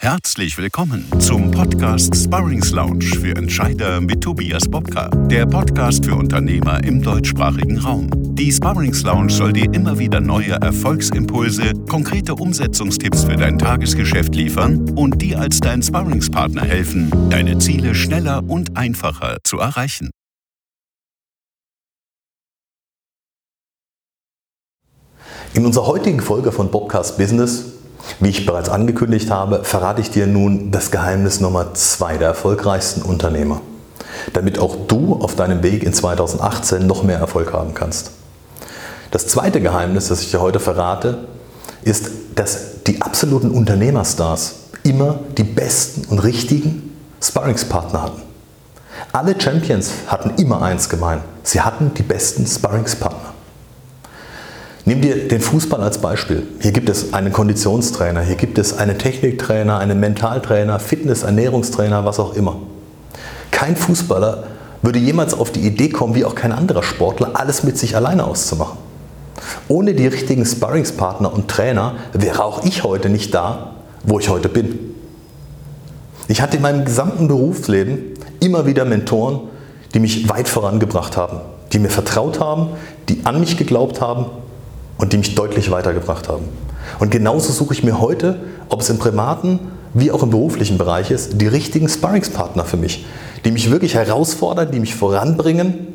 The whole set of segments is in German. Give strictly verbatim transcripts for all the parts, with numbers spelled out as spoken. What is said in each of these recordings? Herzlich willkommen zum Podcast Sparrings Lounge für Entscheider mit Tobias Bobka, der Podcast für Unternehmer im deutschsprachigen Raum. Die Sparrings Lounge soll dir immer wieder neue Erfolgsimpulse, konkrete Umsetzungstipps für dein Tagesgeschäft liefern und dir als dein Sparringspartner helfen, deine Ziele schneller und einfacher zu erreichen. In unserer heutigen Folge von Bobkas Business, wie ich bereits angekündigt habe, verrate ich dir nun das Geheimnis Nummer zwei der erfolgreichsten Unternehmer, damit auch du auf deinem Weg in zweitausendachtzehn noch mehr Erfolg haben kannst. Das zweite Geheimnis, das ich dir heute verrate, ist, dass die absoluten Unternehmerstars immer die besten und richtigen Sparringspartner hatten. Alle Champions hatten immer eins gemein: Sie hatten die besten Sparringspartner. Nimm dir den Fußball als Beispiel. Hier gibt es einen Konditionstrainer, hier gibt es einen Techniktrainer, einen Mentaltrainer, Fitness-, Ernährungstrainer, was auch immer. Kein Fußballer würde jemals auf die Idee kommen, wie auch kein anderer Sportler, alles mit sich alleine auszumachen. Ohne die richtigen Sparringspartner und Trainer wäre auch ich heute nicht da, wo ich heute bin. Ich hatte in meinem gesamten Berufsleben immer wieder Mentoren, die mich weit vorangebracht haben, die mir vertraut haben, die an mich geglaubt haben und die mich deutlich weitergebracht haben. Und genauso suche ich mir heute, ob es im privaten wie auch im beruflichen Bereich ist, die richtigen Sparringspartner für mich, die mich wirklich herausfordern, die mich voranbringen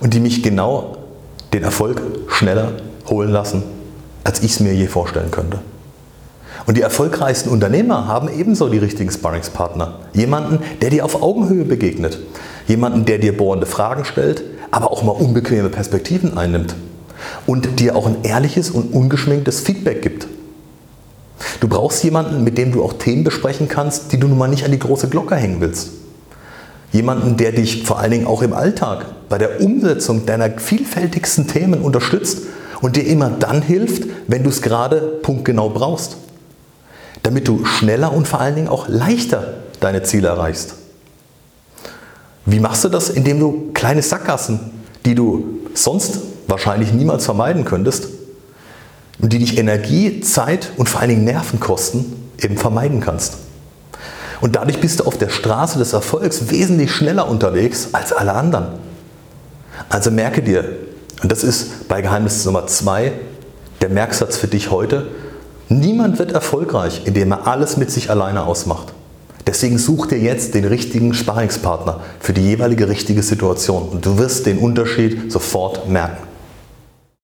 und die mich genau den Erfolg schneller holen lassen, als ich es mir je vorstellen könnte. Und die erfolgreichsten Unternehmer haben ebenso die richtigen Sparringspartner. Jemanden, der dir auf Augenhöhe begegnet. Jemanden, der dir bohrende Fragen stellt, aber auch mal unbequeme Perspektiven einnimmt. Und dir auch ein ehrliches und ungeschminktes Feedback gibt. Du brauchst jemanden, mit dem du auch Themen besprechen kannst, die du nun mal nicht an die große Glocke hängen willst. Jemanden, der dich vor allen Dingen auch im Alltag bei der Umsetzung deiner vielfältigsten Themen unterstützt und dir immer dann hilft, wenn du es gerade punktgenau brauchst. Damit du schneller und vor allen Dingen auch leichter deine Ziele erreichst. Wie machst du das? Indem du kleine Sackgassen, die du sonst wahrscheinlich niemals vermeiden könntest und die dich Energie, Zeit und vor allen Dingen Nerven kosten, eben vermeiden kannst. Und dadurch bist du auf der Straße des Erfolgs wesentlich schneller unterwegs als alle anderen. Also merke dir, und das ist bei Geheimnis Nummer zwei der Merksatz für dich heute: Niemand wird erfolgreich, indem er alles mit sich alleine ausmacht. Deswegen such dir jetzt den richtigen Sparringspartner für die jeweilige richtige Situation und du wirst den Unterschied sofort merken.